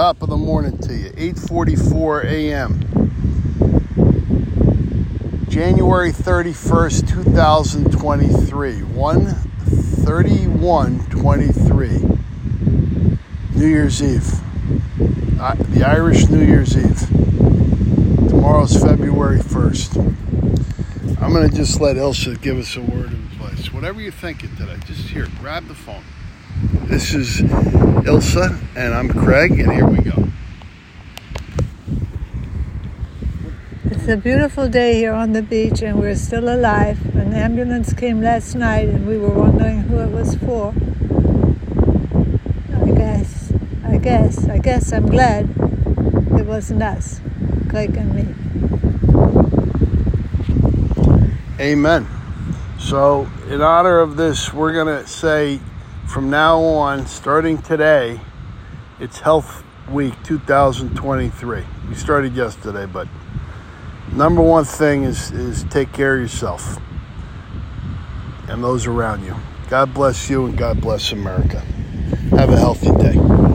Top of the morning to you, 8:44 a.m. January 31st, 2023, 1/31/23, New Year's Eve, the Irish New Year's Eve. Tomorrow's February 1st. I'm going to just let Ilsa give us a word of advice. Whatever you're thinking today, just here, grab the phone. This is Ilsa, and I'm Craig, and here we go. It's a beautiful day here on the beach, and we're still alive. An ambulance came last night, and we were wondering who it was for. I guess I'm glad it wasn't us, Craig and me. Amen. So, in honor of this, we're going to say, from now on, starting today, it's Health Week 2023. We started yesterday, but number one thing is take care of yourself and those around you. God bless you, and God bless America. Have a healthy day.